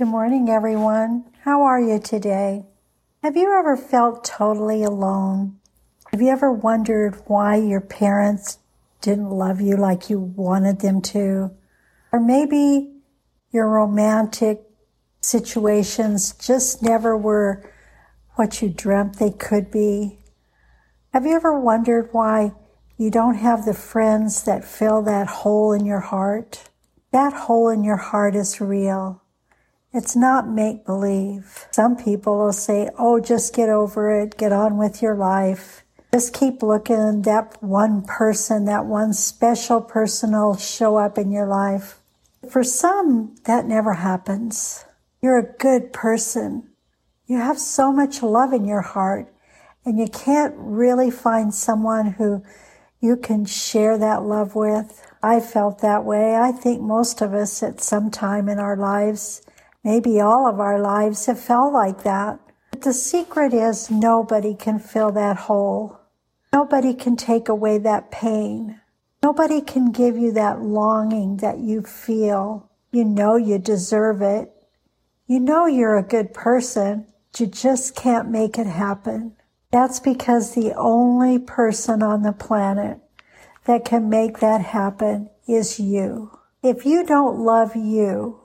Good morning, everyone. How are you today? Have you ever felt totally alone? Have you ever wondered why your parents didn't love you like you wanted them to? Or maybe your romantic situations just never were what you dreamt they could be? Have you ever wondered why you don't have the friends that fill that hole in your heart? That hole in your heart is real. It's not make-believe. Some people will say, oh, just get over it. Get on with your life. Just keep looking. That one person, that one special person will show up in your life. For some, that never happens. You're a good person. You have so much love in your heart, and you can't really find someone who you can share that love with. I felt that way. I think most of us at some time in our lives, maybe all of our lives, have felt like that. But the secret is nobody can fill that hole. Nobody can take away that pain. Nobody can give you that longing that you feel. You know you deserve it. You know you're a good person. You just can't make it happen. That's because the only person on the planet that can make that happen is you. If you don't love you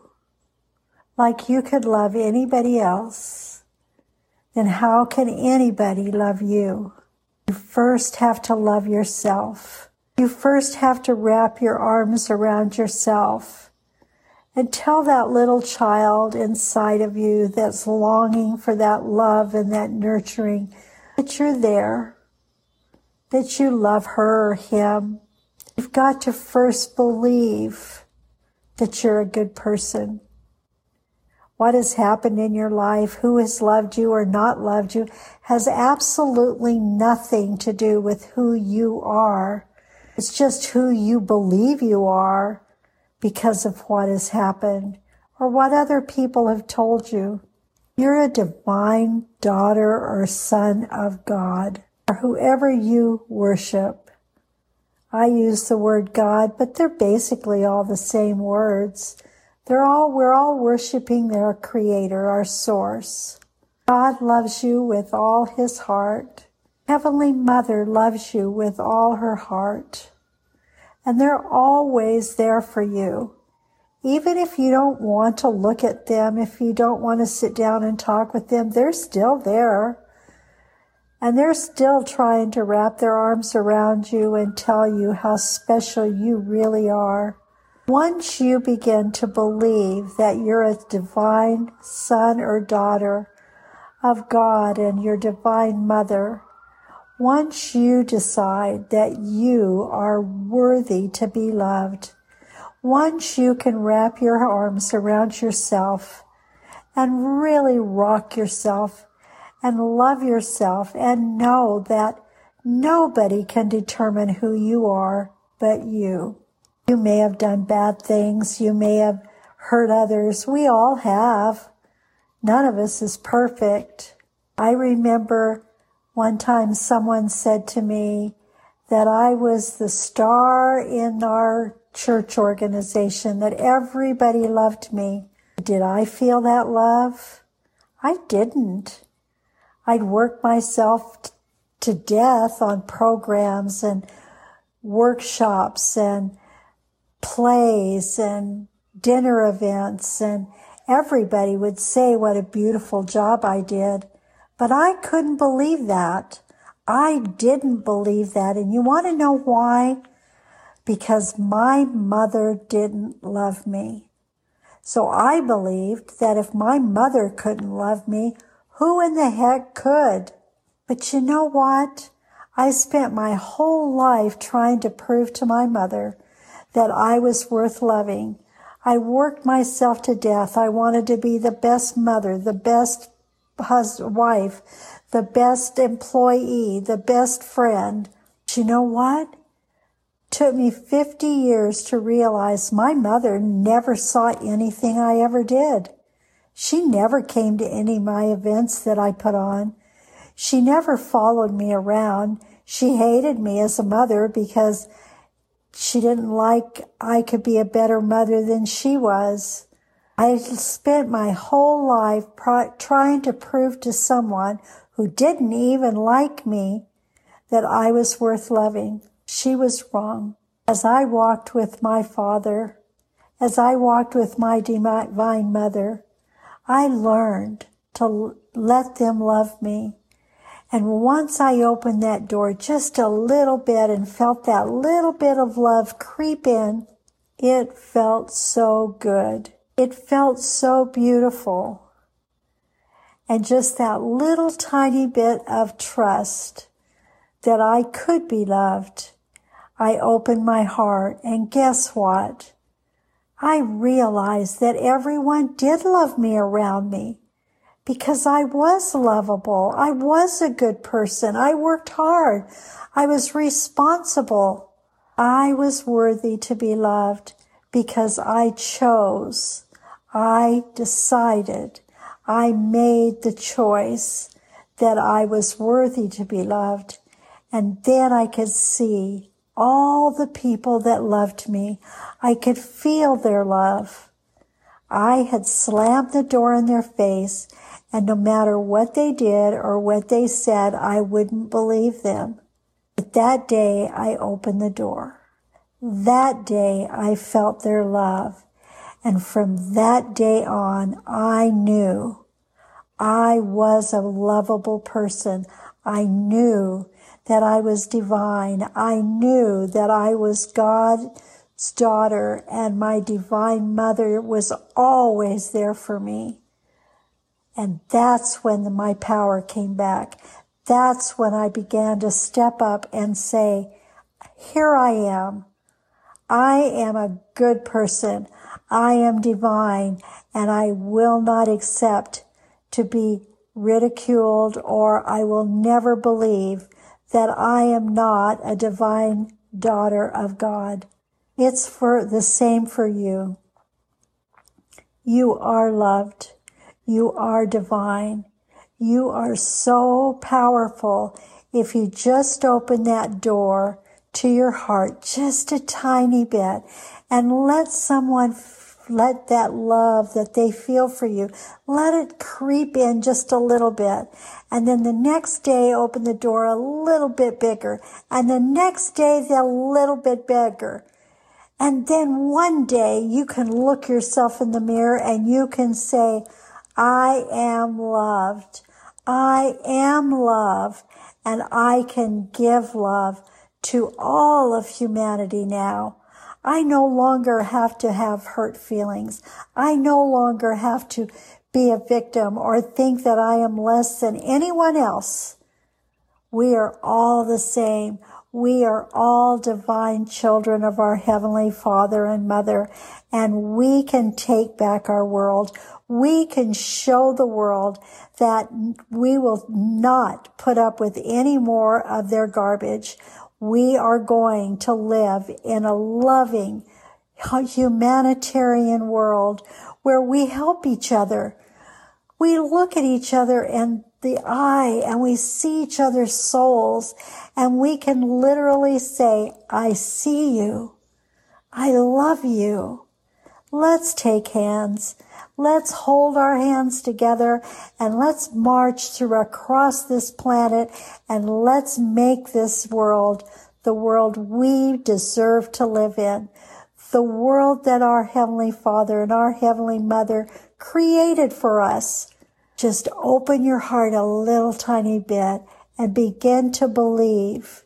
like you could love anybody else, then how can anybody love you? You first have to love yourself. You first have to wrap your arms around yourself and tell that little child inside of you that's longing for that love and that nurturing that you're there, that you love her or him. You've got to first believe that you're a good person. What has happened in your life, who has loved you or not loved you, has absolutely nothing to do with who you are. It's just who you believe you are because of what has happened or what other people have told you. You're a divine daughter or son of God, or whoever you worship. I use the word God, but they're basically all the same words. We're all worshiping their creator, our source. God loves you with all his heart. Heavenly Mother loves you with all her heart. And they're always there for you. Even if you don't want to look at them, if you don't want to sit down and talk with them, they're still there. And they're still trying to wrap their arms around you and tell you how special you really are. Once you begin to believe that you're a divine son or daughter of God and your divine mother, once you decide that you are worthy to be loved, once you can wrap your arms around yourself and really rock yourself and love yourself and know that nobody can determine who you are but you. You may have done bad things. You may have hurt others. We all have. None of us is perfect. I remember one time someone said to me that I was the star in our church organization, that everybody loved me. Did I feel that love? I didn't. I'd worked myself to death on programs and workshops and plays and dinner events, and everybody would say what a beautiful job I did. But I couldn't believe that. I didn't believe that. And you want to know why? Because my mother didn't love me. So I believed that if my mother couldn't love me, who in the heck could? But you know what? I spent my whole life trying to prove to my mother that I was worth loving. I worked myself to death. I wanted to be the best mother, the best wife, the best employee, the best friend. But you know what? Took me 50 years to realize my mother never saw anything I ever did. She never came to any of my events that I put on. She never followed me around. She hated me as a mother because she didn't like I could be a better mother than she was. I spent my whole life trying to prove to someone who didn't even like me that I was worth loving. She was wrong. As I walked with my Father, as I walked with my Divine Mother, I learned to let them love me. And once I opened that door just a little bit and felt that little bit of love creep in, it felt so good. It felt so beautiful. And just that little tiny bit of trust that I could be loved. I opened my heart, and guess what? I realized that everyone did love me around me because I was lovable. I was a good person. I worked hard. I was responsible. I was worthy to be loved because I chose. I decided. I made the choice that I was worthy to be loved. And then I could see all the people that loved me. I could feel their love. I had slammed the door in their face, and no matter what they did or what they said, I wouldn't believe them. But that day, I opened the door. That day, I felt their love. And from that day on, I knew I was a lovable person. I knew that I was divine. I knew that I was God's daughter, and my Divine Mother was always there for me. And that's when my power came back. That's when I began to step up and say, here I am. I am a good person. I am divine, and I will not accept to be ridiculed, or I will never believe that I am not a divine daughter of God. It's for the same for you. You are loved. You are divine. You are so powerful if you just open that door to your heart just a tiny bit and let someone let that love that they feel for you, let it creep in just a little bit. And then the next day, open the door a little bit bigger. And the next day, a little bit bigger. And then one day, you can look yourself in the mirror and you can say, I am loved. I am love. And I can give love to all of humanity now. I no longer have to have hurt feelings. I no longer have to be a victim or think that I am less than anyone else. We are all the same. We are all divine children of our Heavenly Father and Mother, and we can take back our world. We can show the world that we will not put up with any more of their garbage. We are going to live in a loving, humanitarian world where we help each other. We look at each other in the eye and we see each other's souls, and we can literally say, I see you. I love you. Let's take hands. Let's hold our hands together, and let's march through across this planet, and let's make this world the world we deserve to live in, the world that our Heavenly Father and our Heavenly Mother created for us. Just open your heart a little tiny bit and begin to believe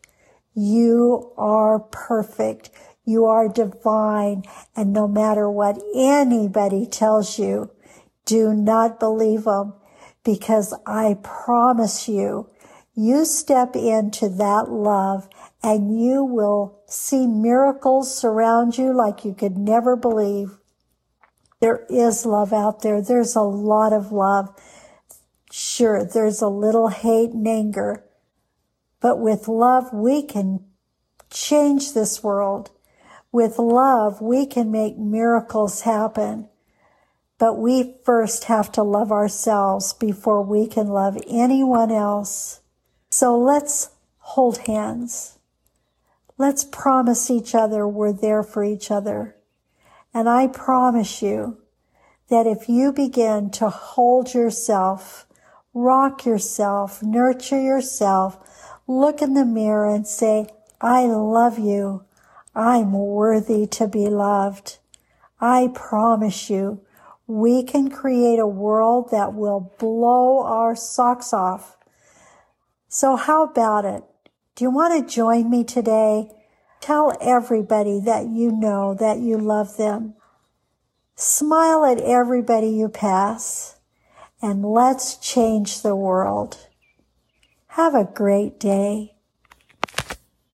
you are perfect. You are divine, and no matter what anybody tells you, do not believe them, because I promise you, you step into that love and you will see miracles surround you like you could never believe. There is love out there. There's a lot of love. Sure, there's a little hate and anger, but with love, we can change this world. With love, we can make miracles happen, but we first have to love ourselves before we can love anyone else. So let's hold hands. Let's promise each other we're there for each other. And I promise you that if you begin to hold yourself, rock yourself, nurture yourself, look in the mirror and say, I love you. I'm worthy to be loved. I promise you, we can create a world that will blow our socks off. So how about it? Do you want to join me today? Tell everybody that you know that you love them. Smile at everybody you pass, and let's change the world. Have a great day.